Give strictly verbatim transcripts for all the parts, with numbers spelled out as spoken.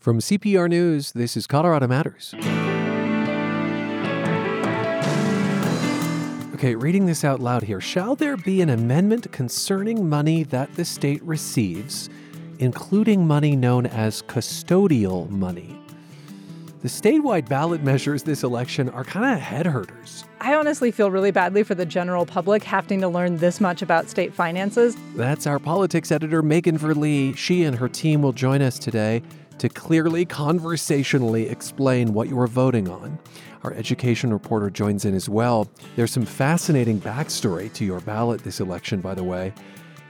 From C P R News, this is Colorado Matters. Okay, reading this out loud here. Shall there be an amendment concerning money that the state receives, including money known as custodial money? The statewide ballot measures this election are kind of head-hurters. I honestly feel really badly for the general public having to learn this much about state finances. That's our politics editor, Megan Verlee. She and her team will join us today to clearly, conversationally explain what you are voting on. Our education reporter joins in as well. There's some fascinating backstory to your ballot this election, by the way.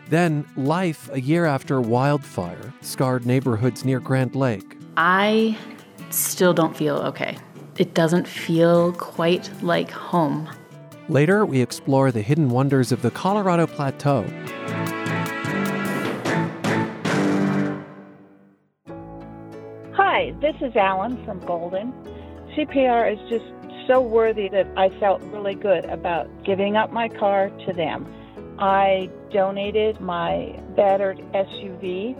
Then, life a year after wildfire scarred neighborhoods near Grand Lake. I... Still don't feel okay. It doesn't feel quite like home. Later, we explore the hidden wonders of the Colorado Plateau. Hi, this is Alan from Golden. C P R is just so worthy that I felt really good about giving up my car to them. I donated my battered S U V,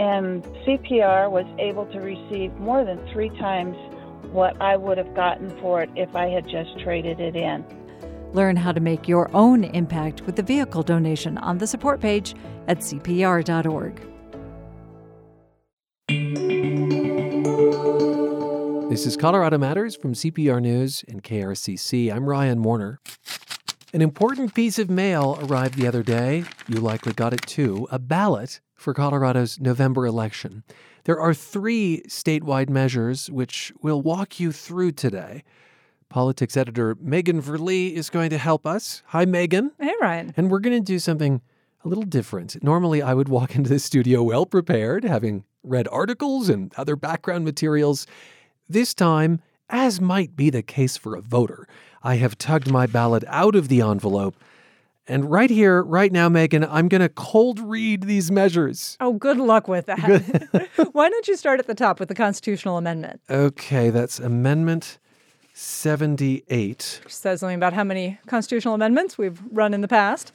and C P R was able to receive more than three times what I would have gotten for it if I had just traded it in. Learn how to make your own impact with the vehicle donation on the support page at C P R dot org. This is Colorado Matters from C P R News and K R C C. I'm Ryan Warner. An important piece of mail arrived the other day. You likely got it too. A ballot for Colorado's November election. There are three statewide measures which we'll walk you through today. Politics editor Megan Verlee is going to help us. Hi, Megan. Hey, Ryan. And we're going to do something a little different. Normally, I would walk into the studio well prepared, having read articles and other background materials. This time, as might be the case for a voter, I have tugged my ballot out of the envelope. And right here, right now, Megan, I'm going to cold read these measures. Oh, good luck with that. Why don't you start at the top with the constitutional amendment? Okay, that's Amendment seventy-eight. Which says something about how many constitutional amendments we've run in the past.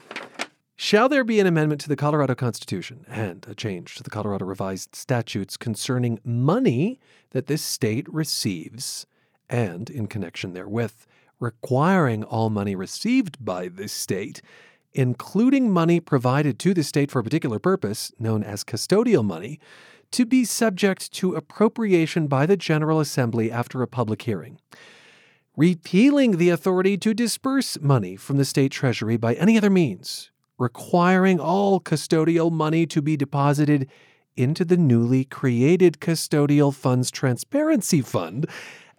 Shall there be an amendment to the Colorado Constitution and a change to the Colorado Revised Statutes concerning money that this state receives and in connection therewith, requiring all money received by this state, including money provided to the state for a particular purpose, known as custodial money, to be subject to appropriation by the General Assembly after a public hearing. Repealing the authority to disperse money from the state treasury by any other means, requiring all custodial money to be deposited into the newly created Custodial Funds Transparency Fund,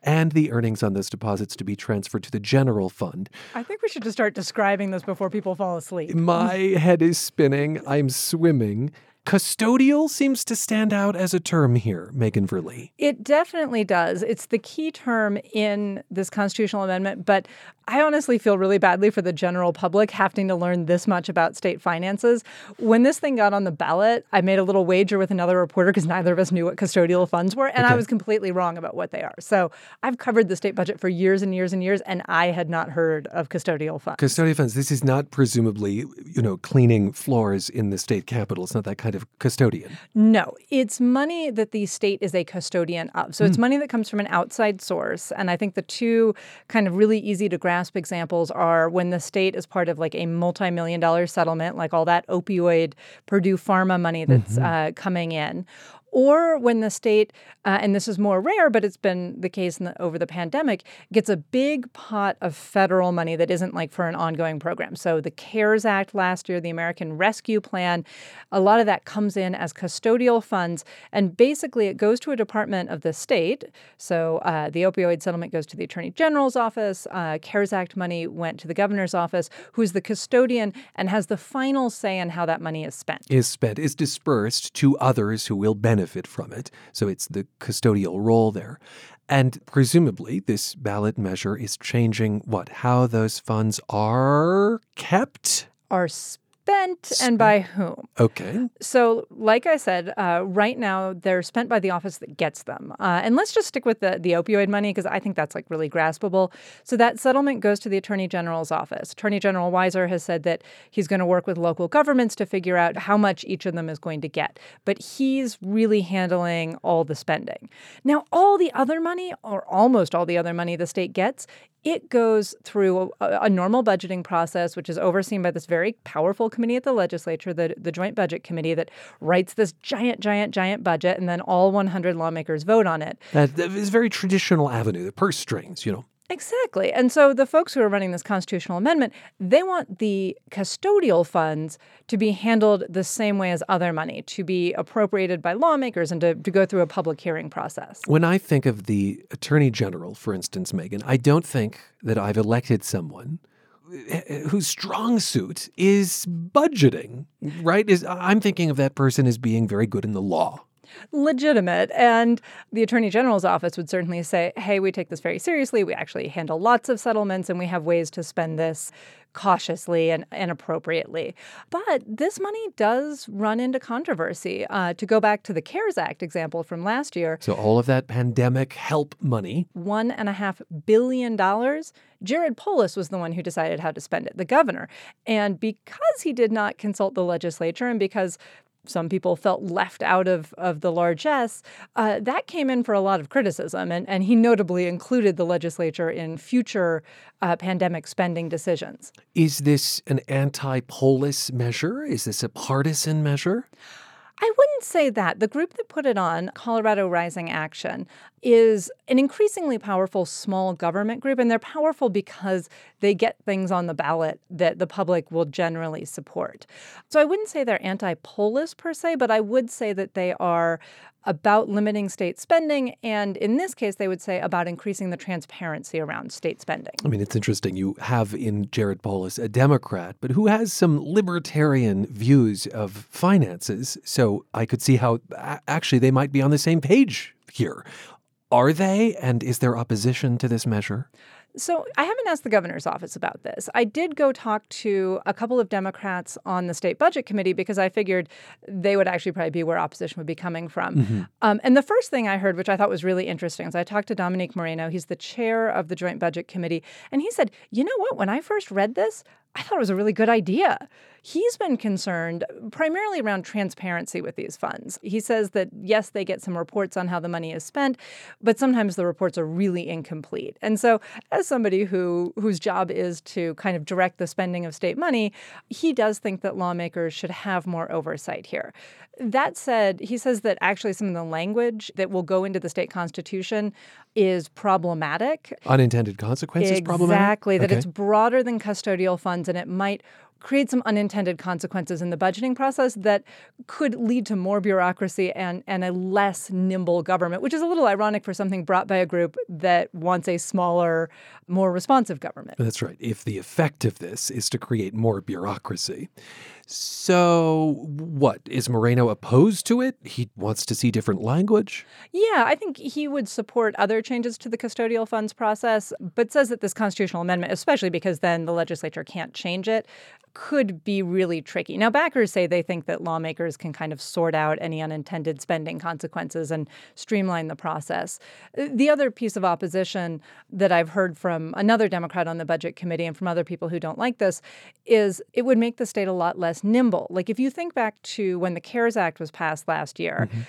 and the earnings on those deposits to be transferred to the general fund. I think we should just start describing this before people fall asleep. My head is spinning. I'm swimming. Custodial seems to stand out as a term here, Megan Verlee. It definitely does. It's the key term in this constitutional amendment, but I honestly feel really badly for the general public having to learn this much about state finances. When this thing got on the ballot, I made a little wager with another reporter because neither of us knew what custodial funds were, and okay. I was completely wrong about what they are. So I've covered the state budget for years and years and years, and I had not heard of custodial funds. Custodial funds, this is not presumably, you know, cleaning floors in the state capitol. It's not that kind of custodian. No, it's money that the state is a custodian of. So mm. it's money that comes from an outside source. And I think the two kind of really easy to grasp examples are when the state is part of like a multi-million dollar settlement, like all that opioid Purdue Pharma money that's mm-hmm. uh, coming in. Or when the state, uh, and this is more rare, but it's been the case in the, over the pandemic, gets a big pot of federal money that isn't like for an ongoing program. So the CARES Act last year, the American Rescue Plan, a lot of that comes in as custodial funds. And basically it goes to a department of the state. So uh, the opioid settlement goes to the Attorney General's office. Uh, CARES Act money went to the governor's office, who's the custodian and has the final say in how that money is spent. Is spent, is dispersed to others who will benefit. benefit from it. So it's the custodial role there. And presumably this ballot measure is changing what? How those funds are kept? Are spent. spent, spent and by whom. Okay. So like I said, uh, right now they're spent by the office that gets them. Uh, and let's just stick with the, the opioid money because I think that's like really graspable. So that settlement goes to the Attorney General's office. Attorney General Weiser has said that he's going to work with local governments to figure out how much each of them is going to get. But he's really handling all the spending. Now, all the other money, or almost all the other money the state gets, it goes through a, a normal budgeting process, which is overseen by this very powerful committee at the legislature, the, the Joint Budget Committee, that writes this giant, giant, giant budget, and then all one hundred lawmakers vote on it. That, that is a very traditional avenue, the purse strings, you know. Exactly. And so the folks who are running this constitutional amendment, they want the custodial funds to be handled the same way as other money, to be appropriated by lawmakers and to, to go through a public hearing process. When I think of the Attorney General, for instance, Megan, I don't think that I've elected someone whose strong suit is budgeting, right? Is I'm thinking of that person as being very good in the law. Legitimate. And the Attorney General's office would certainly say, hey, we take this very seriously. We actually handle lots of settlements and we have ways to spend this cautiously and, and appropriately. But this money does run into controversy. Uh, to go back to the CARES Act example from last year. So all of that pandemic help money. One and a half billion dollars. Jared Polis was the one who decided how to spend it, the governor. And because he did not consult the legislature and because some people felt left out of, of the largesse, uh, that came in for a lot of criticism. And, and he notably included the legislature in future uh, pandemic spending decisions. Is this an anti-Polis measure? Is this a partisan measure? I wouldn't say that. The group that put it on, Colorado Rising Action, is an increasingly powerful small government group, and they're powerful because they get things on the ballot that the public will generally support. So I wouldn't say they're anti-Polis per se, but I would say that they are about limiting state spending, and in this case, they would say about increasing the transparency around state spending. I mean, it's interesting. You have in Jared Polis a Democrat, but who has some libertarian views of finances, so I could see how actually they might be on the same page here. Are they? And is there opposition to this measure? So I haven't asked the governor's office about this. I did go talk to a couple of Democrats on the state budget committee because I figured they would actually probably be where opposition would be coming from. Mm-hmm. Um, and the first thing I heard, which I thought was really interesting, is I talked to Dominique Moreno. He's the chair of the Joint Budget Committee. And he said, you know what? When I first read this, I thought it was a really good idea. He's been concerned primarily around transparency with these funds. He says that, yes, they get some reports on how the money is spent, but sometimes the reports are really incomplete. And so as somebody who whose job is to kind of direct the spending of state money, he does think that lawmakers should have more oversight here. That said, he says that actually some of the language that will go into the state constitution is problematic. Unintended consequences exactly, problematic? Exactly, that okay. It's broader than custodial funds. And it might create some unintended consequences in the budgeting process that could lead to more bureaucracy and, and a less nimble government, which is a little ironic for something brought by a group that wants a smaller, more responsive government. That's right. If the effect of this is to create more bureaucracy. So what? Is Moreno opposed to it? He wants to see different language? Yeah, I think he would support other changes to the custodial funds process, but says that this constitutional amendment, especially because then the legislature can't change it, could be really tricky. Now, backers say they think that lawmakers can kind of sort out any unintended spending consequences and streamline the process. The other piece of opposition that I've heard from another Democrat on the budget committee and from other people who don't like this is it would make the state a lot less nimble. Like if you think back to when the CARES Act was passed last year, mm-hmm.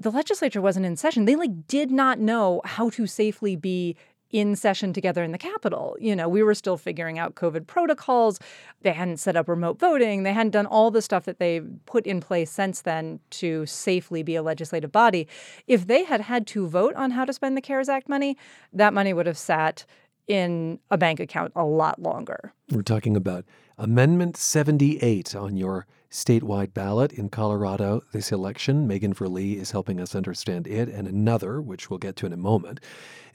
the legislature wasn't in session. They like did not know how to safely be in session together in the Capitol. You know, we were still figuring out COVID protocols. They hadn't set up remote voting. They hadn't done all the stuff that they put in place since then to safely be a legislative body. If they had had to vote on how to spend the CARES Act money, that money would have sat in a bank account a lot longer. We're talking about Amendment seventy-eight on your statewide ballot in Colorado this election. Megan Verlee is helping us understand it and another, which we'll get to in a moment.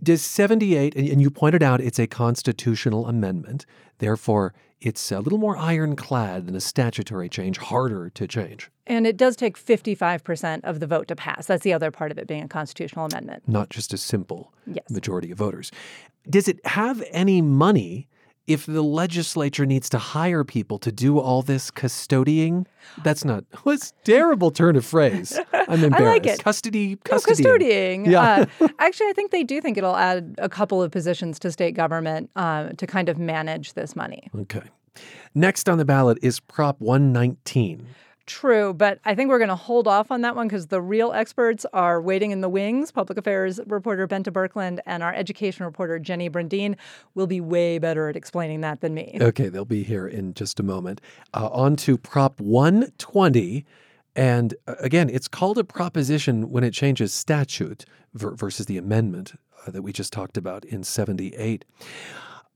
Does seventy-eight, and you pointed out it's a constitutional amendment, therefore it's a little more ironclad than a statutory change, harder to change. And it does take fifty-five percent of the vote to pass. That's the other part of it being a constitutional amendment. Not just a simple yes. majority of voters. Does it have any money if the legislature needs to hire people to do all this custodying, that's not was terrible turn of phrase. I'm embarrassed. I like it. Custody, custodying. No, custodying. Yeah. uh, actually, I think they do think it'll add a couple of positions to state government uh, to kind of manage this money. Okay. Next on the ballot is Prop one nineteen. True, but I think we're going to hold off on that one because the real experts are waiting in the wings. Public Affairs reporter Benta Berkland and our education reporter Jenny Brandine will be way better at explaining that than me. Okay, they'll be here in just a moment. Uh, on to Prop one twenty. And again, it's called a proposition when it changes statute ver- versus the amendment uh, that we just talked about in seventy-eight.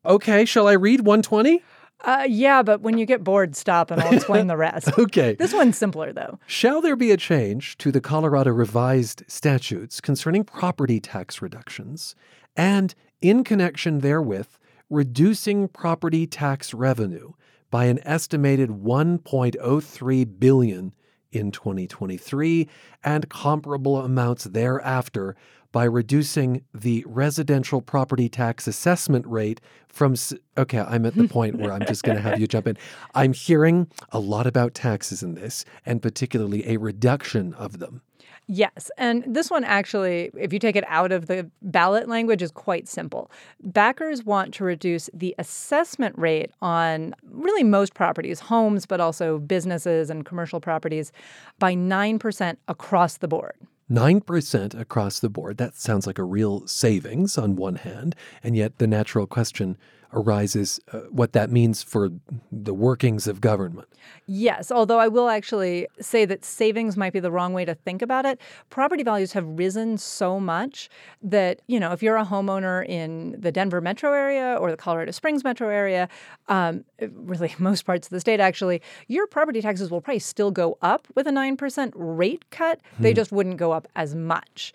Okay, shall I read one twenty? Uh, yeah, but when you get bored, stop and I'll explain the rest. Okay. This one's simpler, though. Shall there be a change to the Colorado revised statutes concerning property tax reductions and, in connection therewith, reducing property tax revenue by an estimated one point oh three billion dollars in twenty twenty-three and comparable amounts thereafter by reducing the residential property tax assessment rate from... Okay, I'm at the point where I'm just going to have you jump in. I'm hearing a lot about taxes in this, and particularly a reduction of them. Yes. And this one actually, if you take it out of the ballot language, is quite simple. Backers want to reduce the assessment rate on really most properties, homes, but also businesses and commercial properties, by nine percent across the board. nine percent across the board. That sounds like a real savings on one hand, and yet the natural question arises uh, what that means for the workings of government. Yes, although I will actually say that savings might be the wrong way to think about it. Property values have risen so much that, you know, if you're a homeowner in the Denver metro area or the Colorado Springs metro area, um, really most parts of the state actually, your property taxes will probably still go up with a nine percent rate cut. Hmm. They just wouldn't go up as much.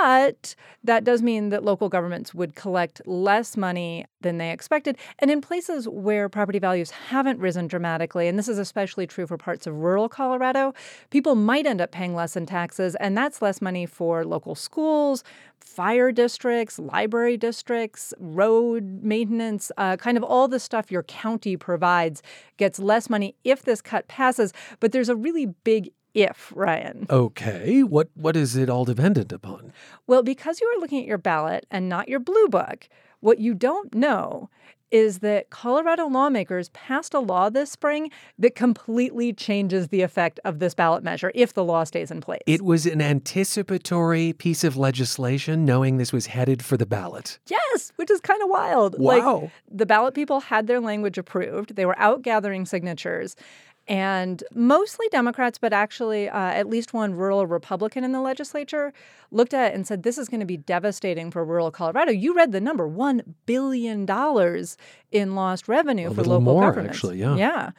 But that does mean that local governments would collect less money than they expected. And in places where property values haven't risen dramatically, and this is especially true for parts of rural Colorado, people might end up paying less in taxes. And that's less money for local schools, fire districts, library districts, road maintenance, uh, kind of all the stuff your county provides gets less money if this cut passes. But there's a really big if, Ryan. Okay. What what is it all dependent upon? Well, because you are looking at your ballot and not your blue book, what you don't know is that Colorado lawmakers passed a law this spring that completely changes the effect of this ballot measure if the law stays in place. It was an anticipatory piece of legislation knowing this was headed for the ballot. Yes, which is kind of wild. Wow. Like, the ballot people had their language approved. They were out gathering signatures. And mostly Democrats, but actually uh, at least one rural Republican in the legislature looked at it and said, this is going to be devastating for rural Colorado. You read the number, one billion dollars in lost revenue for local more, governments. Actually, yeah. Yeah.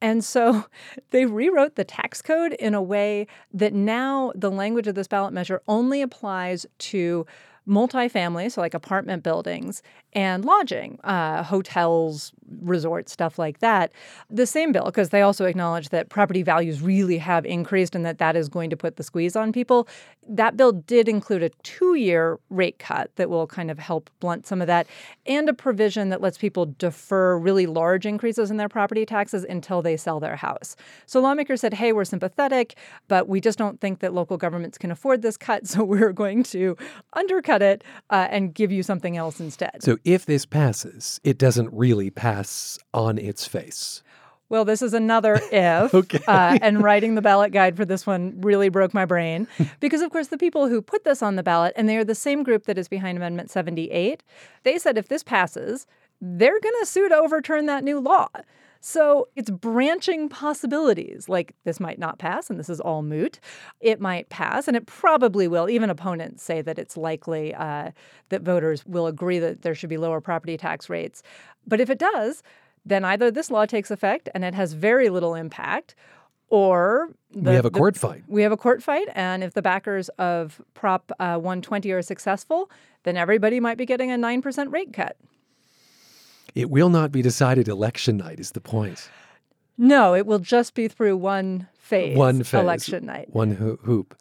And so they rewrote the tax code in a way that now the language of this ballot measure only applies to multifamily, so like apartment buildings, and lodging, uh, hotels, resorts, stuff like that. The same bill, because they also acknowledge that property values really have increased and that that is going to put the squeeze on people. That bill did include a two-year rate cut that will kind of help blunt some of that, and a provision that lets people defer really large increases in their property taxes until they sell their house. So lawmakers said, hey, we're sympathetic, but we just don't think that local governments can afford this cut, so we're going to undercut it uh, and give you something else instead. So if this passes, it doesn't really pass on its face. Well, this is another if, okay. uh, and writing the ballot guide for this one really broke my brain because, of course, the people who put this on the ballot, and they are the same group that is behind Amendment seventy-eight, they said if this passes, they're going to sue to overturn that new law. So it's branching possibilities, like this might not pass, and this is all moot. It might pass, and it probably will. Even opponents say that it's likely uh, that voters will agree that there should be lower property tax rates. But if it does, then either this law takes effect and it has very little impact, or the, we have a court the, fight. We have a court fight, and if the backers of Prop uh, one twenty are successful, then everybody might be getting a nine percent rate cut. It will not be decided election night is the point. No, it will just be through one phase. One phase. Election night. One ho- hoop.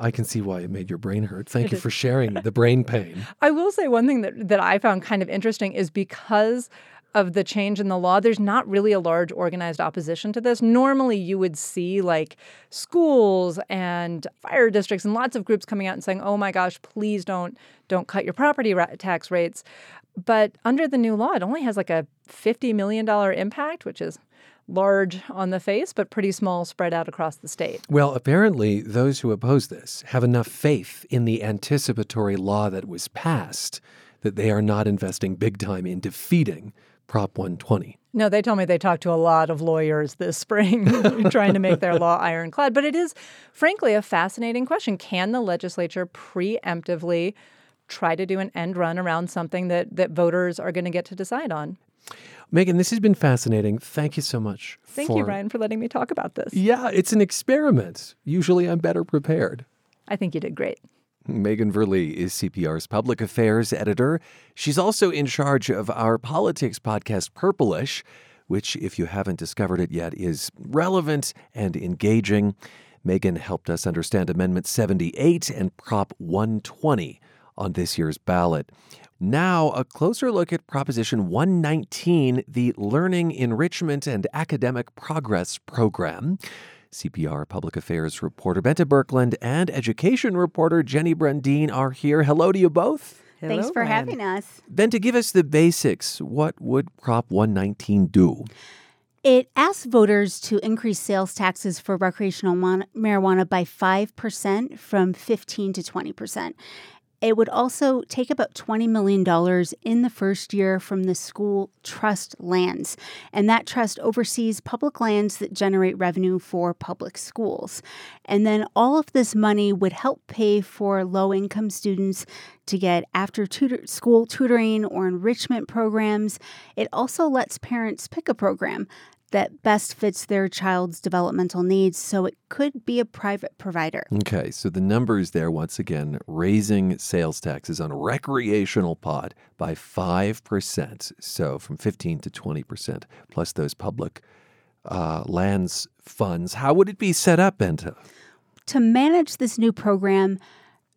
I can see why it made your brain hurt. Thank you for sharing the brain pain. I will say one thing that, that I found kind of interesting is because of the change in the law, there's not really a large organized opposition to this. Normally, you would see like schools and fire districts and lots of groups coming out and saying, oh my gosh, please don't don't cut your property ra- tax rates. But under the new law, it only has like a fifty million dollars impact, which is large on the face, but pretty small spread out across the state. Well, apparently those who oppose this have enough faith in the anticipatory law that was passed that they are not investing big time in defeating Prop one twenty. No, they told me they talked to a lot of lawyers this spring trying to make their law ironclad. But it is, frankly, a fascinating question. Can the legislature preemptively try to do an end run around something that, that voters are going to get to decide on? Megan, this has been fascinating. Thank you so much. Thank for... you, Ryan, for letting me talk about this. Yeah, it's an experiment. Usually I'm better prepared. I think you did great. Megan Verlee is C P R's public affairs editor. She's also in charge of our politics podcast, Purplish, which, if you haven't discovered it yet, is relevant and engaging. Megan helped us understand Amendment seventy-eight and Prop one twenty on this year's ballot. Now, a closer look at Proposition one nineteen, the Learning, Enrichment, and Academic Progress Program. C P R public affairs reporter Bente Birkeland and education reporter Jenny Brandine are here. Hello to you both. Hello, Thanks for Ryan. having us. Bente, give us the basics. What would Prop one nineteen do? It asks voters to increase sales taxes for recreational mon- marijuana by five percent from fifteen to twenty percent. It would also take about twenty million dollars in the first year from the school trust lands, and that trust oversees public lands that generate revenue for public schools. And then all of this money would help pay for low-income students to get after tutor- school tutoring or enrichment programs. It also lets parents pick a program that best fits their child's developmental needs, so it could be a private provider. Okay, so the numbers there, once again, raising sales taxes on a recreational pot by five percent, so from fifteen to twenty percent, plus those public uh, lands funds. How would it be set up, Bente? To manage this new program,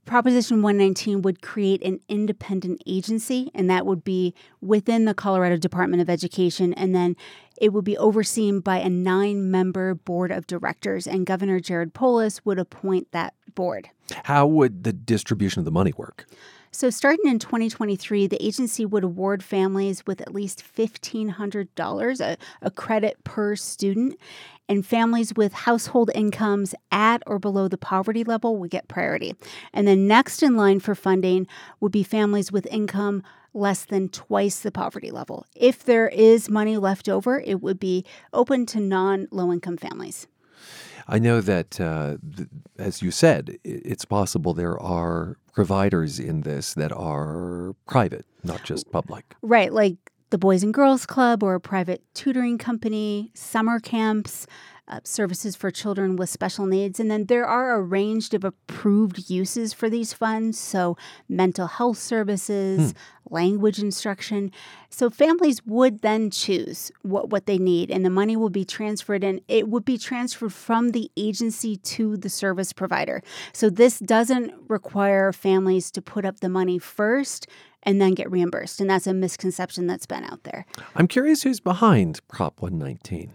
Proposition one nineteen would create an independent agency, and that would be within the Colorado Department of Education, and then it would be overseen by a nine-member board of directors, and Governor Jared Polis would appoint that board. How would the distribution of the money work? So starting in twenty twenty-three, the agency would award families with at least fifteen hundred dollars, a, a credit per student, and families with household incomes at or below the poverty level would get priority. And then next in line for funding would be families with income less than twice the poverty level. If there is money left over, it would be open to non-low-income families. I know that, uh, th- as you said, it's possible there are providers in this that are private, not just public. Right, like the Boys and Girls Club or a private tutoring company, summer camps, uh, services for children with special needs. And then there are a range of approved uses for these funds, so mental health services, hmm. language instruction. So families would then choose what, what they need, and the money will be transferred, and it would be transferred from the agency to the service provider. So this doesn't require families to put up the money first and then get reimbursed. And that's a misconception that's been out there. I'm curious who's behind Prop one nineteen.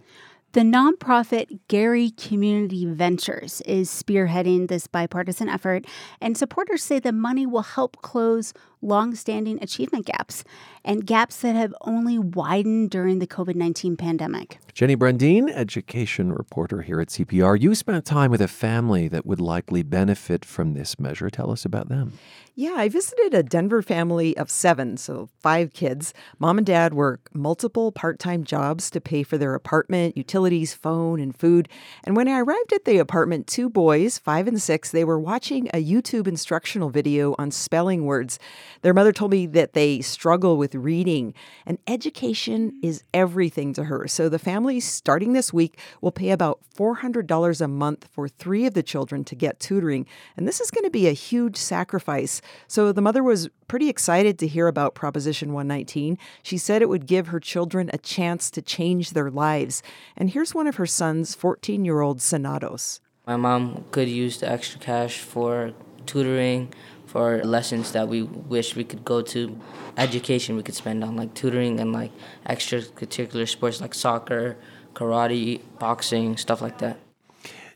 The nonprofit Gary Community Ventures is spearheading this bipartisan effort, and supporters say the money will help close longstanding achievement gaps and gaps that have only widened during the covid nineteen pandemic. Jenny Brandine, education reporter here at C P R. You spent time with a family that would likely benefit from this measure. Tell us about them. Yeah, I visited a Denver family of seven, so five kids. Mom and dad work multiple part-time jobs to pay for their apartment, utilities, phone, and food. And when I arrived at the apartment, two boys, five and six, they were watching a YouTube instructional video on spelling words. Their mother told me that they struggle with reading, and education is everything to her. So the family, starting this week, will pay about four hundred dollars a month for three of the children to get tutoring. And this is going to be a huge sacrifice. So the mother was pretty excited to hear about Proposition one nineteen. She said it would give her children a chance to change their lives. And here's one of her sons, fourteen-year-old Sanados. My mom could use the extra cash for tutoring, for lessons that we wish we could go to. Education we could spend on like tutoring and like extracurricular sports like soccer, karate, boxing, stuff like that.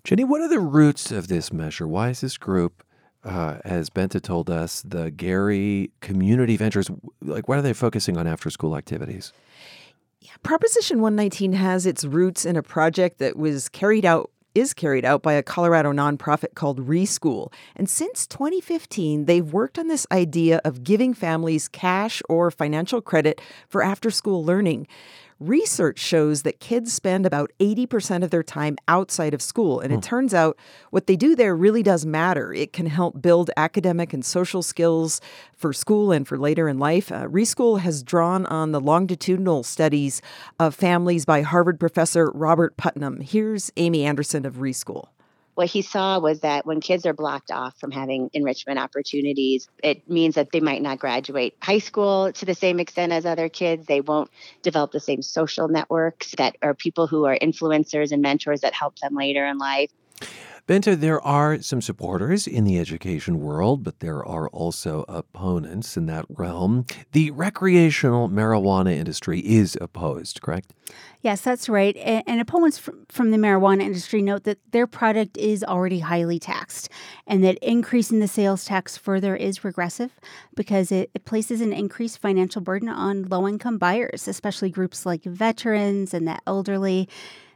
Jenny, what are the roots of this measure? Why is this group, uh, as Benta told us, the Gary Community Ventures, like what are they focusing on after school activities? Yeah, Proposition one nineteen has its roots in a project that was carried out is carried out by a Colorado nonprofit called ReSchool. And since twenty fifteen, they've worked on this idea of giving families cash or financial credit for after-school learning. Research shows that kids spend about eighty percent of their time outside of school. And it turns out what they do there really does matter. It can help build academic and social skills for school and for later in life. Uh, ReSchool has drawn on the longitudinal studies of families by Harvard professor Robert Putnam. Here's Amy Anderson of ReSchool. What he saw was that when kids are blocked off from having enrichment opportunities, it means that they might not graduate high school to the same extent as other kids. They won't develop the same social networks that are people who are influencers and mentors that help them later in life. Benta, there are some supporters in the education world, but there are also opponents in that realm. The recreational marijuana industry is opposed, correct? Yes, that's right. And, and opponents from, from the marijuana industry note that their product is already highly taxed and that increasing the sales tax further is regressive because it, it places an increased financial burden on low-income buyers, especially groups like veterans and the elderly.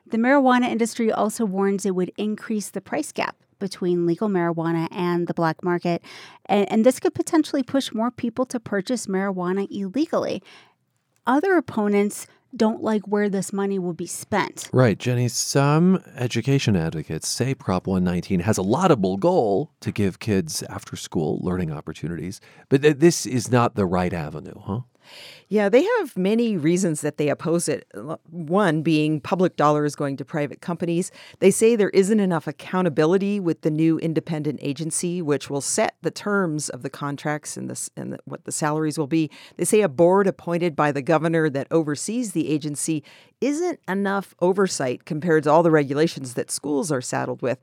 The marijuana industry also warns it would increase the price gap between legal marijuana and the black market, and, and this could potentially push more people to purchase marijuana illegally. Other opponents don't like where this money will be spent. Right, Jenny, some education advocates say Prop one nineteen has a laudable goal to give kids after-school learning opportunities, but th- this is not the right avenue, huh? Yeah, they have many reasons that they oppose it. One being public dollars going to private companies. They say there isn't enough accountability with the new independent agency, which will set the terms of the contracts and, the, and the, what the salaries will be. They say a board appointed by the governor that oversees the agency isn't enough oversight compared to all the regulations that schools are saddled with.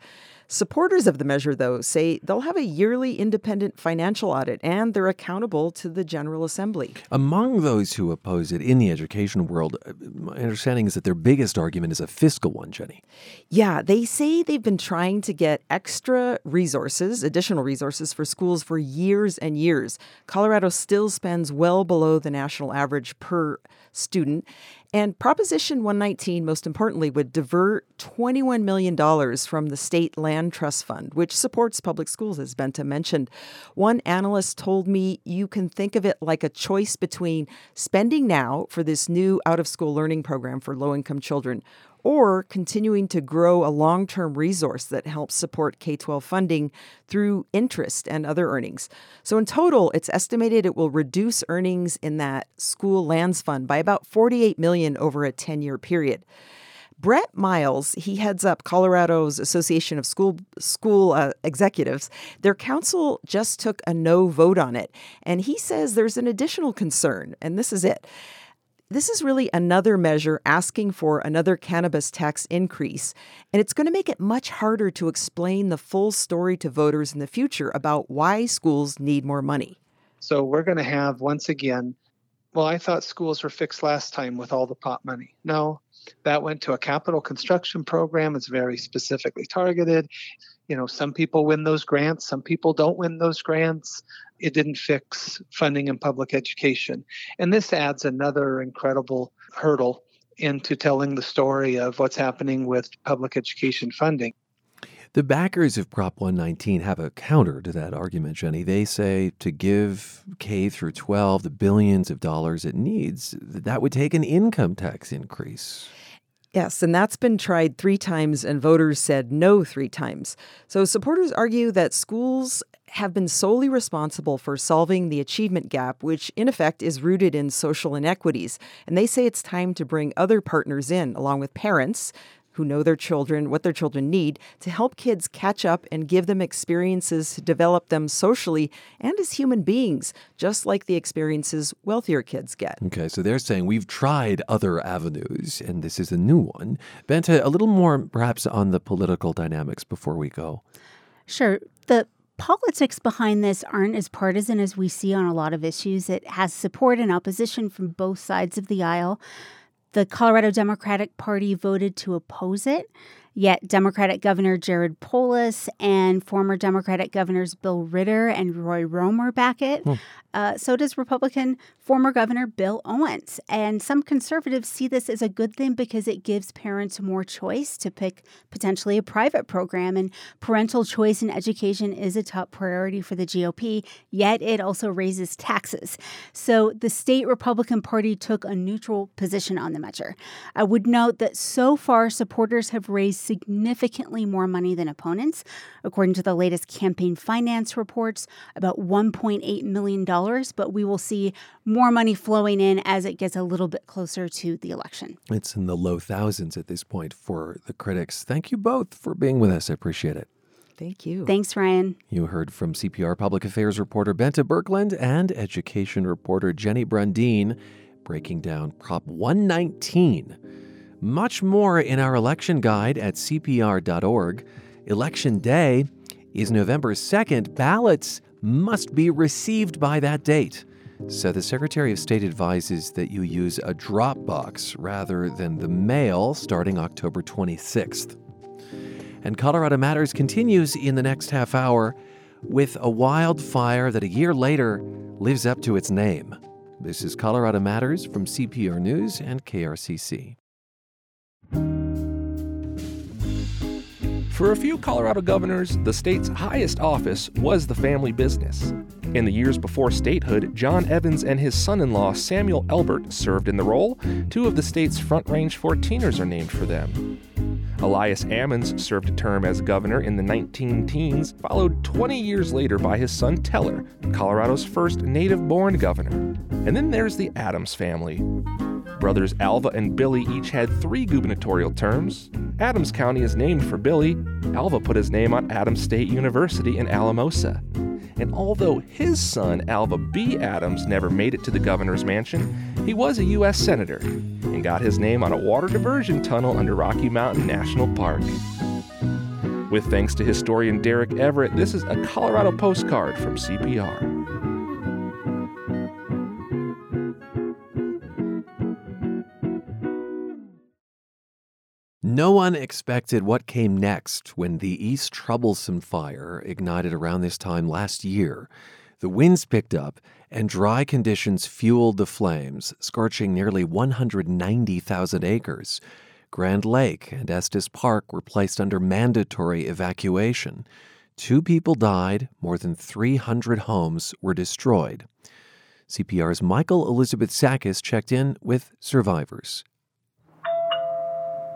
Supporters of the measure, though, say they'll have a yearly independent financial audit and they're accountable to the General Assembly. Among those who oppose it in the education world, my understanding is that their biggest argument is a fiscal one, Jenny. Yeah, they say they've been trying to get extra resources, additional resources for schools for years and years. Colorado still spends well below the national average per student. And Proposition one nineteen, most importantly, would divert twenty-one million dollars from the state land trust fund, which supports public schools, as Benta mentioned. One analyst told me you can think of it like a choice between spending now for this new out-of-school learning program for low-income children or continuing to grow a long-term resource that helps support K twelve funding through interest and other earnings. So in total, it's estimated it will reduce earnings in that school lands fund by about forty-eight million dollars over a ten-year period. Brett Miles, he heads up Colorado's Association of School School uh, Executives. Their council just took a no vote on it, and he says there's an additional concern, and this is it. This is really another measure asking for another cannabis tax increase, and it's going to make it much harder to explain the full story to voters in the future about why schools need more money. So we're going to have, once again, well, I thought schools were fixed last time with all the pot money. No, that went to a capital construction program. It's very specifically targeted. You know, some people win those grants, some people don't win those grants. It didn't fix funding in public education. And this adds another incredible hurdle into telling the story of what's happening with public education funding. The backers of Prop one nineteen have a counter to that argument, Jenny. They say to give K through twelve the billions of dollars it needs, that would take an income tax increase. Yes, and that's been tried three times and voters said no three times. So supporters argue that schools have been solely responsible for solving the achievement gap, which in effect is rooted in social inequities. And they say it's time to bring other partners in, along with parents who know their children, what their children need, to help kids catch up and give them experiences to develop them socially and as human beings, just like the experiences wealthier kids get. Okay, so they're saying we've tried other avenues, and this is a new one. Benta, a little more perhaps on the political dynamics before we go. Sure. The politics behind this aren't as partisan as we see on a lot of issues. It has support and opposition from both sides of the aisle. The Colorado Democratic Party voted to oppose it, yet Democratic Governor Jared Polis and former Democratic Governors Bill Ritter and Roy Romer back it. Hmm. Uh, so does Republican former Governor Bill Owens. And some conservatives see this as a good thing because it gives parents more choice to pick potentially a private program. And parental choice in education is a top priority for the G O P, yet it also raises taxes. So the state Republican Party took a neutral position on the measure. I would note that so far, supporters have raised significantly more money than opponents. According to the latest campaign finance reports, about one point eight million dollars. But we will see more money flowing in as it gets a little bit closer to the election. It's in the low thousands at this point for the critics. Thank you both for being with us. I appreciate it. Thank you. Thanks, Ryan. You heard from C P R Public Affairs reporter Benta Berkland and education reporter Jenny Brundine breaking down Prop one nineteen. Much more in our election guide at C P R dot org. Election day is November second. Ballots must be received by that date. So the Secretary of State advises that you use a drop box rather than the mail starting October twenty-sixth. And Colorado Matters continues in the next half hour with a wildfire that a year later lives up to its name. This is Colorado Matters from C P R News and K R C C. For a few Colorado governors, the state's highest office was the family business. In the years before statehood, John Evans and his son-in-law Samuel Elbert served in the role. Two of the state's Front Range fourteeners are named for them. Elias Ammons served a term as governor in the nineteen teens, followed twenty years later by his son Teller, Colorado's first native-born governor. And then there's the Adams family. Brothers Alva and Billy each had three gubernatorial terms. Adams County is named for Billy. Alva put his name on Adams State University in Alamosa. And although his son, Alva B. Adams, never made it to the governor's mansion, he was a U S senator and got his name on a water diversion tunnel under Rocky Mountain National Park. With thanks to historian Derek Everett, this is a Colorado postcard from C P R. No one expected what came next when the East Troublesome Fire ignited around this time last year. The winds picked up and dry conditions fueled the flames, scorching nearly one hundred ninety thousand acres. Grand Lake and Estes Park were placed under mandatory evacuation. Two people died, more than three hundred homes were destroyed. C P R's Michael Elizabeth Sacks checked in with survivors.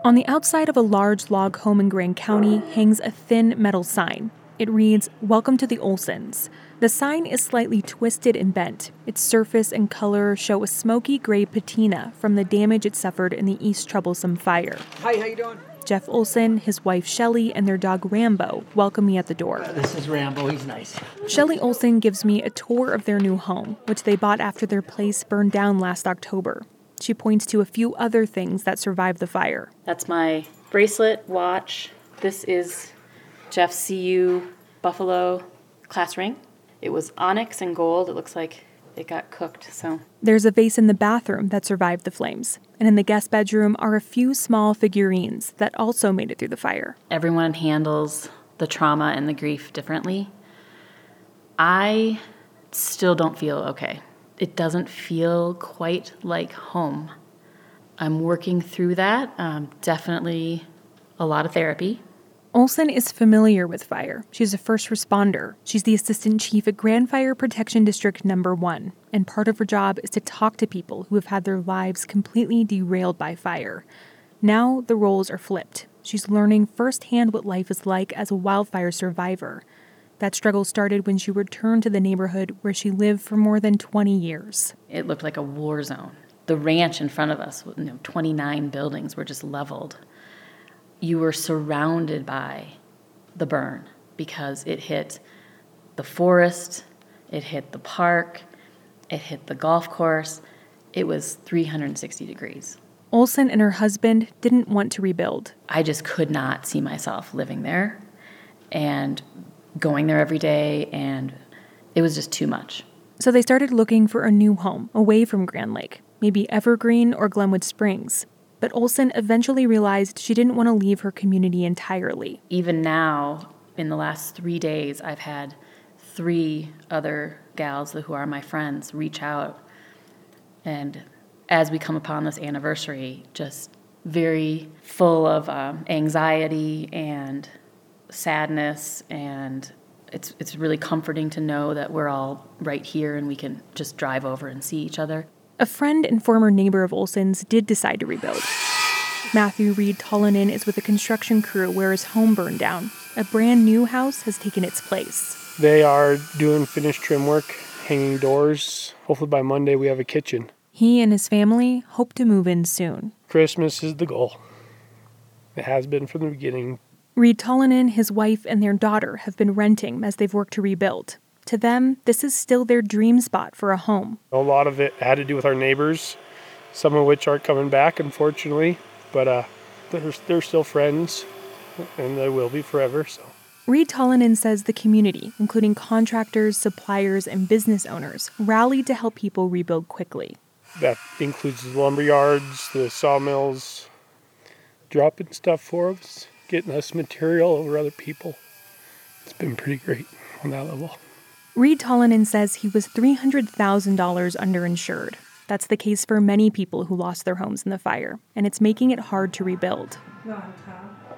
On the outside of a large log home in Grand County hangs a thin metal sign. It reads, "Welcome to the Olsons." The sign is slightly twisted and bent. Its surface and color show a smoky gray patina from the damage it suffered in the East Troublesome Fire. Hi, how you doing? Jeff Olson, his wife Shelly, and their dog Rambo welcome me at the door. Uh, this is Rambo, he's nice. Shelly Olson gives me a tour of their new home, which they bought after their place burned down last October. She points to a few other things that survived the fire. That's my bracelet, watch. This is Jeff's C U Buffalo class ring. It was onyx and gold. It looks like it got cooked, so. There's a vase in the bathroom that survived the flames. And in the guest bedroom are a few small figurines that also made it through the fire. Everyone handles the trauma and the grief differently. I still don't feel okay. It doesn't feel quite like home. I'm working through that. Um, definitely a lot of therapy. Olson is familiar with fire. She's a first responder. She's the assistant chief at Grand Fire Protection District Number One, and part of her job is to talk to people who have had their lives completely derailed by fire. Now the roles are flipped. She's learning firsthand what life is like as a wildfire survivor. That struggle started when she returned to the neighborhood where she lived for more than twenty years. It looked like a war zone. The ranch in front of us, you know, twenty-nine buildings were just leveled. You were surrounded by the burn because it hit the forest, it hit the park, it hit the golf course. It was three hundred sixty degrees. Olson and her husband didn't want to rebuild. I just could not see myself living there, and going there every day, and it was just too much. So they started looking for a new home away from Grand Lake, maybe Evergreen or Glenwood Springs. But Olson eventually realized she didn't want to leave her community entirely. Even now, in the last three days, I've had three other gals who are my friends reach out. And as we come upon this anniversary, just very full of um, anxiety and sadness, and it's it's really comforting to know that we're all right here and we can just drive over and see each other. A friend and former neighbor of Olson's did decide to rebuild. Matthew Reed Tullinan is with a construction crew where his home burned down. A brand new house has taken its place. They are doing finished trim work, hanging doors. Hopefully by Monday we have a kitchen. He and his family hope to move in soon. Christmas is the goal. It has been from the beginning. Reed Tullinan, his wife, and their daughter have been renting as they've worked to rebuild. To them, this is still their dream spot for a home. A lot of it had to do with our neighbors, some of which aren't coming back, unfortunately. But uh, they're, they're still friends, and they will be forever. So. Reed Tullinan says the community, including contractors, suppliers, and business owners, rallied to help people rebuild quickly. That includes the lumber yards, the sawmills, dropping stuff for us, getting us material over other people. It's been pretty great on that level. Reed Tullinan says he was three hundred thousand dollars underinsured. That's the case for many people who lost their homes in the fire, and it's making it hard to rebuild.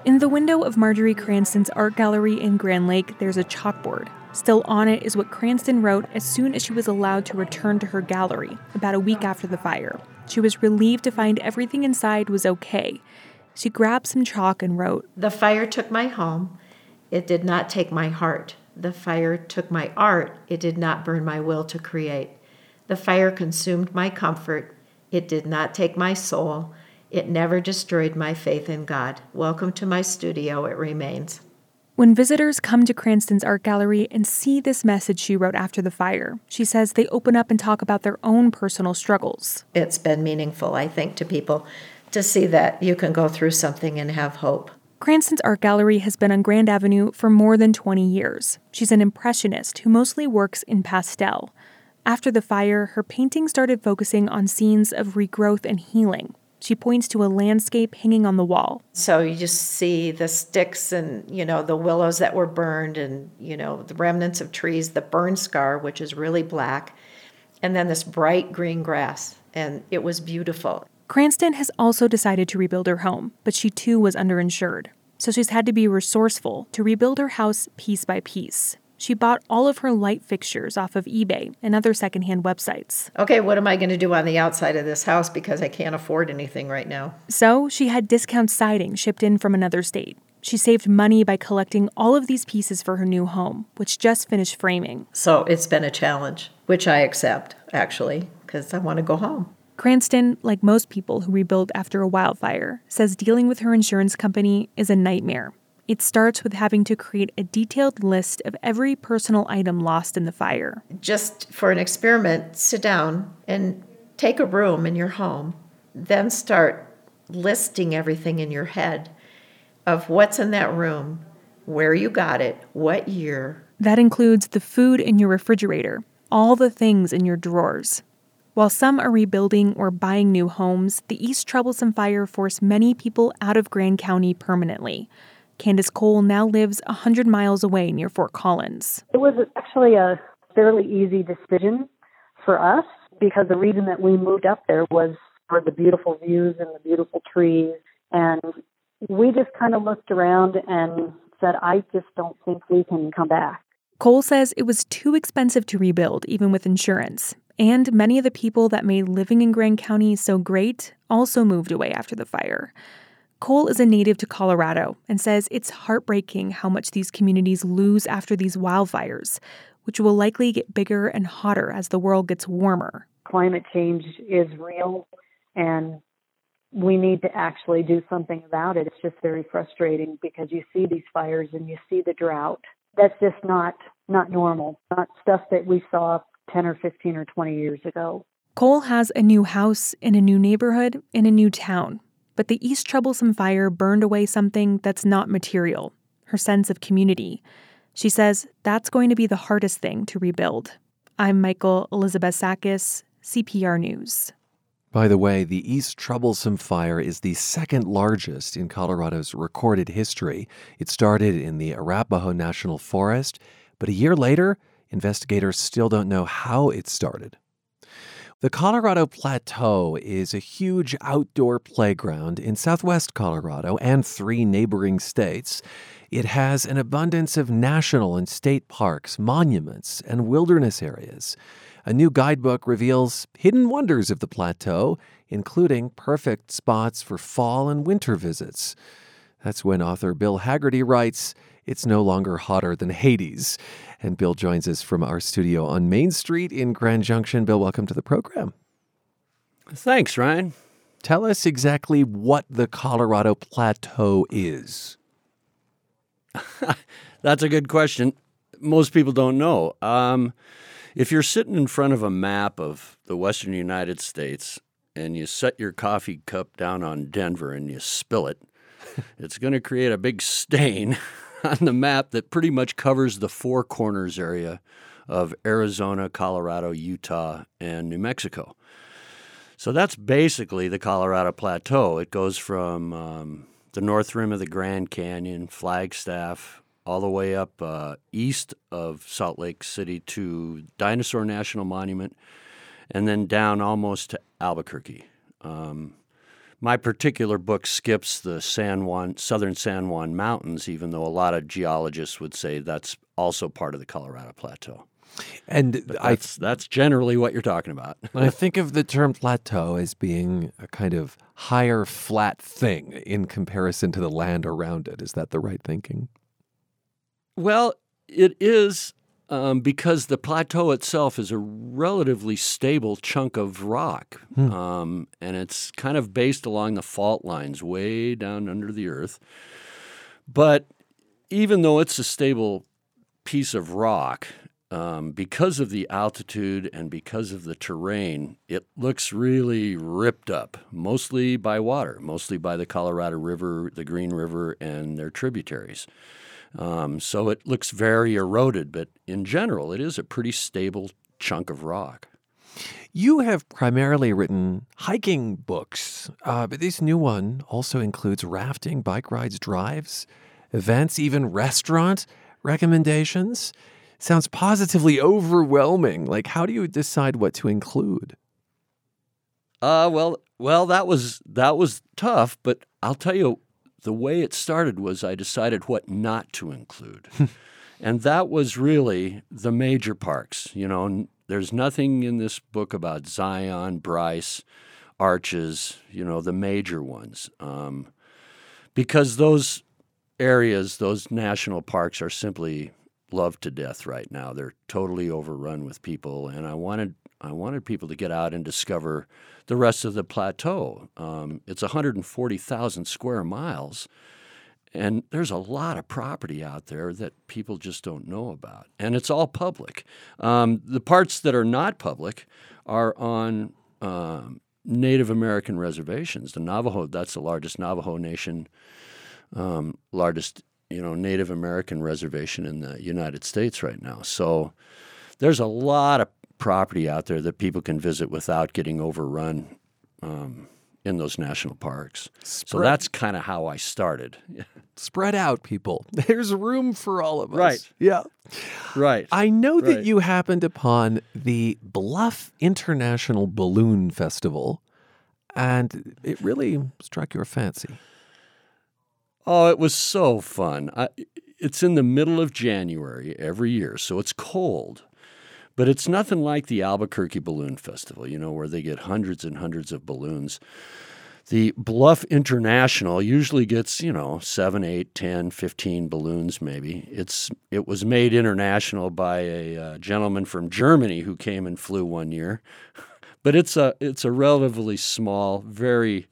In the window of Marjorie Cranston's art gallery in Grand Lake, there's a chalkboard. Still on it is what Cranston wrote as soon as she was allowed to return to her gallery, about a week after the fire. She was relieved to find everything inside was okay. She grabbed some chalk and wrote, "The fire took my home. It did not take my heart. The fire took my art. It did not burn my will to create. The fire consumed my comfort. It did not take my soul. It never destroyed my faith in God. Welcome to my studio. It remains." When visitors come to Cranston's art gallery and see this message she wrote after the fire, she says they open up and talk about their own personal struggles. It's been meaningful, I think, to people to see that you can go through something and have hope. Cranston's art gallery has been on Grand Avenue for more than twenty years. She's an impressionist who mostly works in pastel. After the fire, her painting started focusing on scenes of regrowth and healing. She points to a landscape hanging on the wall. So you just see the sticks and, you know, the willows that were burned and, you know, the remnants of trees, the burn scar, which is really black, and then this bright green grass. And it was beautiful. Cranston has also decided to rebuild her home, but she too was underinsured. So she's had to be resourceful to rebuild her house piece by piece. She bought all of her light fixtures off of eBay and other secondhand websites. Okay, what am I going to do on the outside of this house because I can't afford anything right now? So she had discount siding shipped in from another state. She saved money by collecting all of these pieces for her new home, which just finished framing. So it's been a challenge, which I accept, actually, because I want to go home. Cranston, like most people who rebuild after a wildfire, says dealing with her insurance company is a nightmare. It starts with having to create a detailed list of every personal item lost in the fire. Just for an experiment, sit down and take a room in your home, then start listing everything in your head of what's in that room, where you got it, what year. That includes the food in your refrigerator, all the things in your drawers. While some are rebuilding or buying new homes, the East Troublesome Fire forced many people out of Grand County permanently. Candace Cole now lives one hundred miles away near Fort Collins. It was actually a fairly easy decision for us because the reason that we moved up there was for the beautiful views and the beautiful trees. And we just kind of looked around and said, I just don't think we can come back. Cole says it was too expensive to rebuild, even with insurance. And many of the people that made living in Grand County so great also moved away after the fire. Cole is a native to Colorado and says it's heartbreaking how much these communities lose after these wildfires, which will likely get bigger and hotter as the world gets warmer. Climate change is real, and we need to actually do something about it. It's just very frustrating because you see these fires and you see the drought. That's just not, not normal, not stuff that we saw ten or fifteen or twenty years ago. Cole has a new house in a new neighborhood in a new town. But the East Troublesome Fire burned away something that's not material, her sense of community. She says that's going to be the hardest thing to rebuild. I'm Michael Elizabeth Sacks, C P R News. By the way, the East Troublesome Fire is the second largest in Colorado's recorded history. It started in the Arapahoe National Forest, but a year later, investigators still don't know how it started. The Colorado Plateau is a huge outdoor playground in southwest Colorado and three neighboring states. It has an abundance of national and state parks, monuments, and wilderness areas. A new guidebook reveals hidden wonders of the plateau, including perfect spots for fall and winter visits. That's when author Bill Haggerty writes, "It's no longer hotter than Hades." And Bill joins us from our studio on Main Street in Grand Junction. Bill, welcome to the program. Thanks, Ryan. Tell us exactly what the Colorado Plateau is. That's a good question. Most people don't know. Um, if you're sitting in front of a map of the western United States and you set your coffee cup down on Denver and you spill it, it's going to create a big stain on the map that pretty much covers the Four Corners area of Arizona, Colorado, Utah, and New Mexico. So that's basically the Colorado Plateau. It goes from um, the north rim of the Grand Canyon, Flagstaff, all the way up uh, east of Salt Lake City to Dinosaur National Monument, and then down almost to Albuquerque. Um My particular book skips the San Juan, southern San Juan Mountains, even though a lot of geologists would say that's also part of the Colorado Plateau. And that's, I th- that's generally what you're talking about. I think of the term plateau as being a kind of higher flat thing in comparison to the land around it. Is that the right thinking? Well, it is um, because the plateau itself is a relatively stable chunk of rock. Hmm. Um, and it's kind of based along the fault lines way down under the earth. But even though it's a stable piece of rock, um, because of the altitude and because of the terrain, it looks really ripped up, mostly by water, mostly by the Colorado River, the Green River, and their tributaries. Um, so it looks very eroded, but in general, it is a pretty stable chunk of rock. You have primarily written hiking books, uh, but this new one also includes rafting, bike rides, drives, events, even restaurant recommendations. Sounds positively overwhelming. Like, how do you decide what to include? Uh, well, well, that was that was tough, but I'll tell you, the way it started was I decided what not to include. And that was really the major parks. You know, there's nothing in this book about Zion, Bryce, Arches, you know, the major ones. Um, because those areas, those national parks are simply loved to death right now. They're totally overrun with people. And I wanted I wanted people to get out and discover the rest of the plateau. Um, it's one hundred forty thousand square miles, and there's a lot of property out there that people just don't know about, and it's all public. Um, the parts that are not public are on um, Native American reservations. The Navajo, that's the largest Navajo nation, um, largest you know Native American reservation in the United States right now. So there's a lot of property out there that people can visit without getting overrun um, in those national parks. Spread. So that's kind of how I started. Spread out, people. There's room for all of us. Right. Yeah. Right. I know that right. You happened upon the Bluff International Balloon Festival, and it really struck your fancy. Oh, it was so fun. I, it's in the middle of January every year, so it's cold. But it's nothing like the Albuquerque Balloon Festival, you know, where they get hundreds and hundreds of balloons. The Bluff International usually gets, you know, seven, eight, ten, fifteen balloons maybe. It's It was made international by a uh, gentleman from Germany who came and flew one year. But it's a, it's a relatively small, very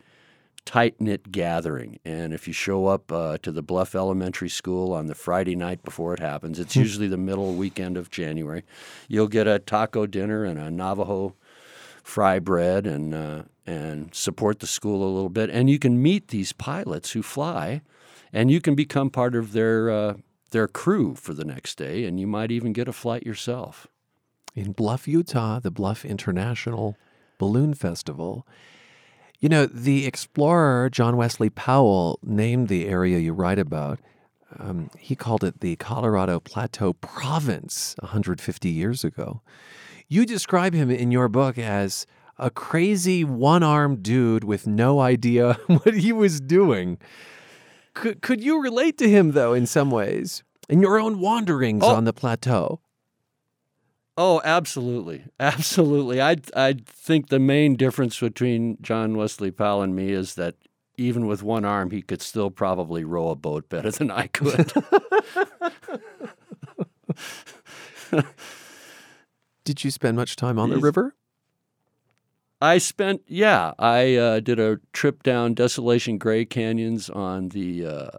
tight-knit gathering. And if you show up uh, to the Bluff Elementary School on the Friday night before it happens, it's usually the middle weekend of January, you'll get a taco dinner and a Navajo fry bread and uh, and support the school a little bit. And you can meet these pilots who fly, and you can become part of their uh, their crew for the next day, and you might even get a flight yourself. In Bluff, Utah, the Bluff International Balloon Festival. You know, the explorer John Wesley Powell named the area you write about. Um, he called it the Colorado Plateau Province one hundred fifty years ago. You describe him in your book as a crazy one-armed dude with no idea what he was doing. Could, could you relate to him, though, in some ways, in your own wanderings oh. on the plateau? Oh, absolutely. Absolutely. I I think the main difference between John Wesley Powell and me is that even with one arm, he could still probably row a boat better than I could. Did you spend much time on the river? I spent, yeah. I uh, did a trip down Desolation Gray Canyons on the uh,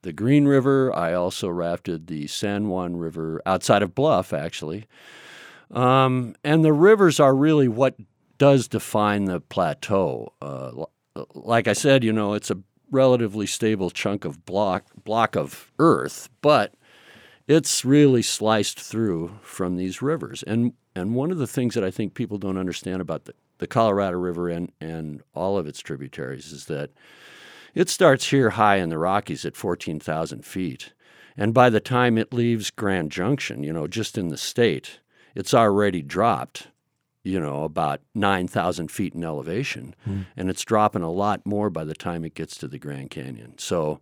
the Green River. I also rafted the San Juan River outside of Bluff, actually. Um, and the rivers are really what does define the plateau. Uh, like I said, you know, it's a relatively stable chunk of block block of earth, but it's really sliced through from these rivers. And and one of the things that I think people don't understand about the, the Colorado River and, and all of its tributaries is that it starts here high in the Rockies at fourteen thousand feet. And by the time it leaves Grand Junction, you know, just in the state, it's already dropped, you know, about nine thousand feet in elevation, mm. and it's dropping a lot more by the time it gets to the Grand Canyon. So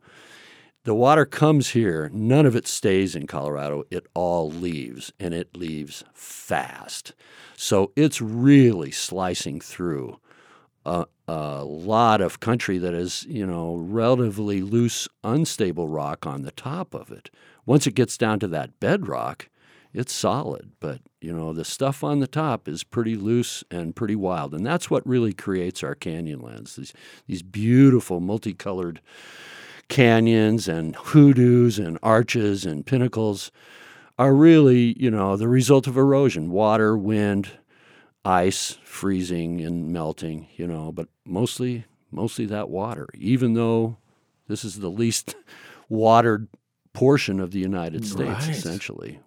the water comes here. None of it stays in Colorado. It all leaves, and it leaves fast. So it's really slicing through a, a lot of country that is, you know, relatively loose, unstable rock on the top of it. Once it gets down to that bedrock, it's solid, but, you know, the stuff on the top is pretty loose and pretty wild, and that's what really creates our canyonlands, these these beautiful multicolored canyons and hoodoos and arches and pinnacles are really, you know, the result of erosion, water, wind, ice, freezing and melting, you know, but mostly, mostly that water, even though this is the least watered portion of the United States, right. essentially.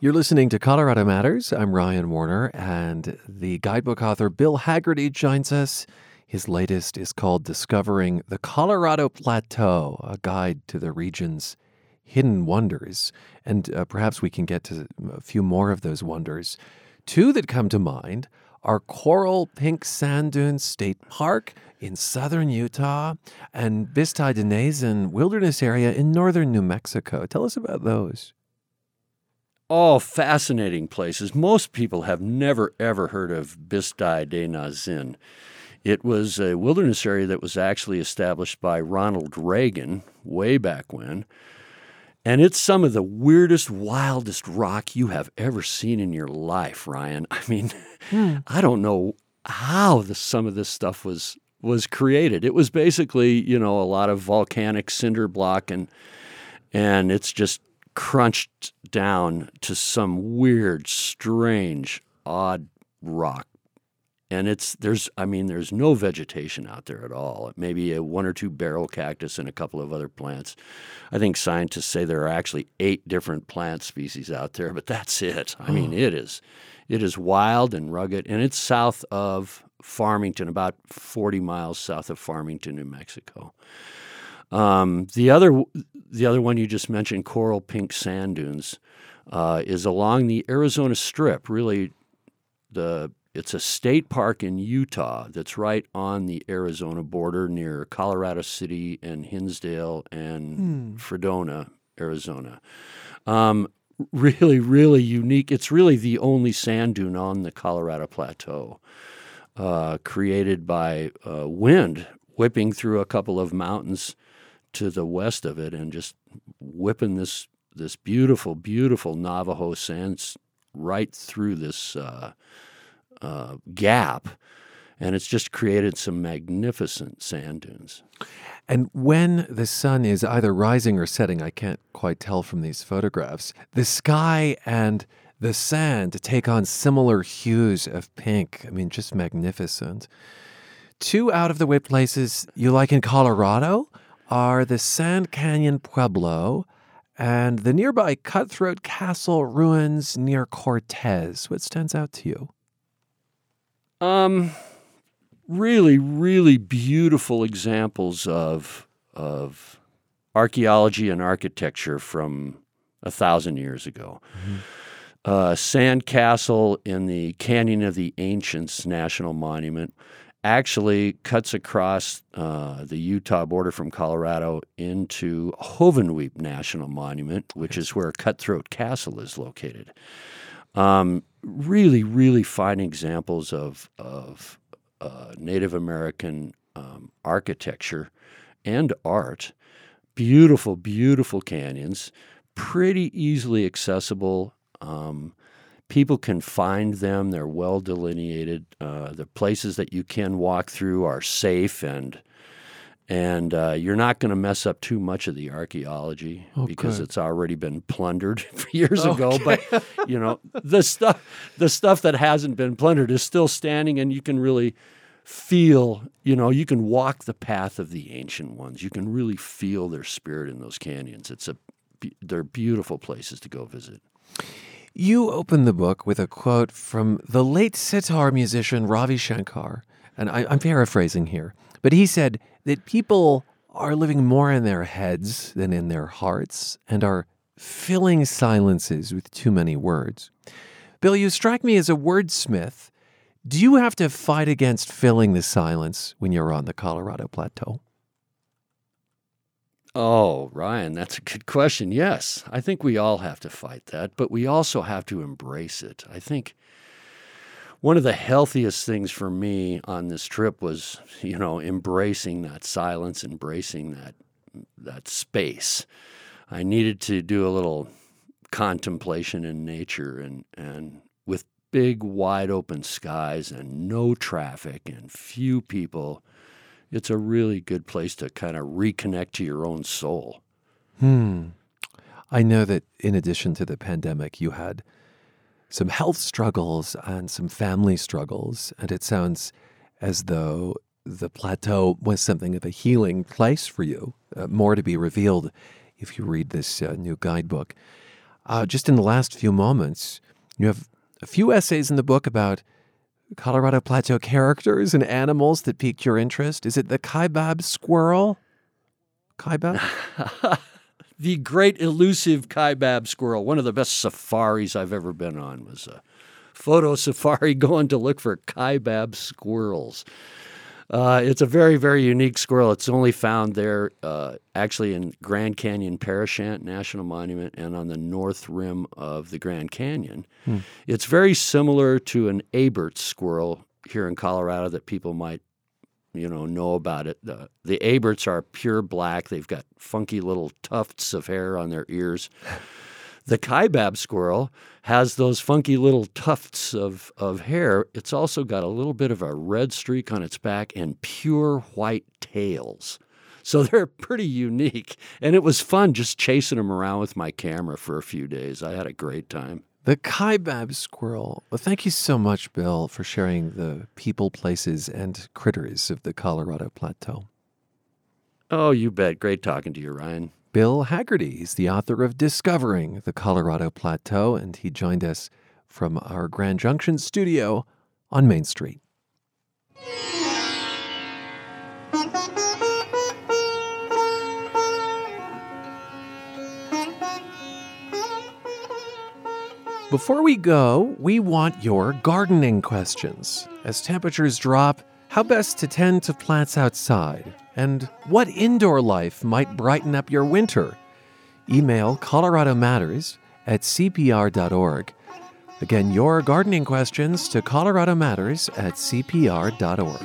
You're listening to Colorado Matters. I'm Ryan Warner, and the guidebook author Bill Haggerty joins us. His latest is called Discovering the Colorado Plateau, a guide to the region's hidden wonders. And uh, perhaps we can get to a few more of those wonders. Two that come to mind are Coral Pink Sand Dunes State Park in southern Utah and Vista Denizen Wilderness Area in northern New Mexico. Tell us about those. All fascinating places. Most people have never, ever heard of Bistad de Nazin. It was a wilderness area that was actually established by Ronald Reagan way back when. And it's some of the weirdest, wildest rock you have ever seen in your life, Ryan. I mean, hmm. I don't know how the, some of this stuff was was created. It was basically, you know, a lot of volcanic cinder block, and and it's just crunched down to some weird, strange, odd rock. And it's, there's, I mean, there's no vegetation out there at all. Maybe a one or two barrel cactus and a couple of other plants. I think scientists say there are actually eight different plant species out there, but that's it. I mean, it is, it is wild and rugged, and it's south of Farmington, about forty miles south of Farmington, New Mexico. Um, the other the other one you just mentioned, Coral Pink Sand Dunes, uh, is along the Arizona Strip. Really, the it's a state park in Utah that's right on the Arizona border near Colorado City and Hinsdale and mm. Fredona, Arizona. Um, really, really unique. It's really the only sand dune on the Colorado Plateau, uh, created by uh, wind whipping through a couple of mountains to the west of it and just whipping this this beautiful, beautiful Navajo sands right through this uh, uh, gap. And it's just created some magnificent sand dunes. And when the sun is either rising or setting, I can't quite tell from these photographs, the sky and the sand take on similar hues of pink. I mean, just magnificent. Two out-of-the-way places you like in Colorado are the Sand Canyon Pueblo and the nearby Cutthroat Castle ruins near Cortez. What stands out to you? Um, really, really beautiful examples of of archaeology and architecture from a thousand years ago. Mm-hmm. Uh, Sand Castle in the Canyon of the Ancients National Monument actually cuts across uh, the Utah border from Colorado into Hovenweep National Monument, which is where Cutthroat Castle is located. Um, really, really fine examples of of uh, Native American um, architecture and art. Beautiful, beautiful canyons, pretty easily accessible. Um, people can find them. They're well delineated. Uh, the places that you can walk through are safe, and and uh, you're not going to mess up too much of the archaeology okay. because it's already been plundered years okay. ago. But you know, the stuff the stuff that hasn't been plundered is still standing, and you can really feel. You know, you can walk the path of the ancient ones. You can really feel their spirit in those canyons. It's a they're beautiful places to go visit. You open the book with a quote from the late sitar musician Ravi Shankar, and I, I'm paraphrasing here, but he said that people are living more in their heads than in their hearts and are filling silences with too many words. Bill, you strike me as a wordsmith. Do you have to fight against filling the silence when you're on the Colorado Plateau? Oh, Ryan, that's a good question. Yes, I think we all have to fight that, but we also have to embrace it. I think one of the healthiest things for me on this trip was, you know, embracing that silence, embracing that that space. I needed to do a little contemplation in nature and, and with big, wide-open skies and no traffic and few people. It's a really good place to kind of reconnect to your own soul. Hmm. I know that in addition to the pandemic, you had some health struggles and some family struggles, and it sounds as though the plateau was something of a healing place for you. Uh, more to be revealed if you read this uh, new guidebook. Uh, just in the last few moments, you have a few essays in the book about Colorado Plateau characters and animals that piqued your interest. Is it the kaibab squirrel? Kaibab? The great elusive kaibab squirrel. One of the best safaris I've ever been on was a photo safari going to look for kaibab squirrels. Uh, it's a very, very unique squirrel. It's only found there uh, actually in Grand Canyon Parashant National Monument and on the north rim of the Grand Canyon. Hmm. It's very similar to an Ebert's squirrel here in Colorado that people might, you know, know about it. The, the Eberts are pure black. They've got funky little tufts of hair on their ears. The kaibab squirrel has those funky little tufts of, of hair. It's also got a little bit of a red streak on its back and pure white tails. So they're pretty unique. And it was fun just chasing them around with my camera for a few days. I had a great time. The kaibab squirrel. Well, thank you so much, Bill, for sharing the people, places, and critters of the Colorado Plateau. Oh, you bet. Great talking to you, Ryan. Bill Haggerty is the author of Discovering the Colorado Plateau, and he joined us from our Grand Junction studio on Main Street. Before we go, we want your gardening questions. As temperatures drop, how best to tend to plants outside? And what indoor life might brighten up your winter? Email Colorado Matters at c p r dot org. Again, your gardening questions to Colorado Matters at c p r dot org.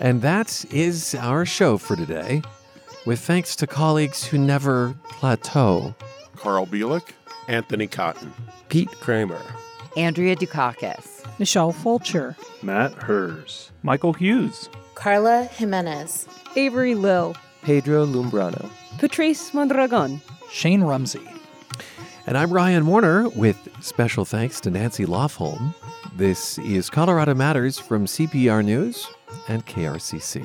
And that is our show for today, with thanks to colleagues who never plateau. Carl Bielek, Anthony Cotton, Pete Kramer, Andrea Dukakis, Michelle Fulcher, Matt Hers, Michael Hughes, Carla Jimenez, Avery Lill, Pedro Lumbrano, Patrice Mondragon, Shane Rumsey. And I'm Ryan Warner, with special thanks to Nancy Lofholm. This is Colorado Matters from C P R News and K R C C.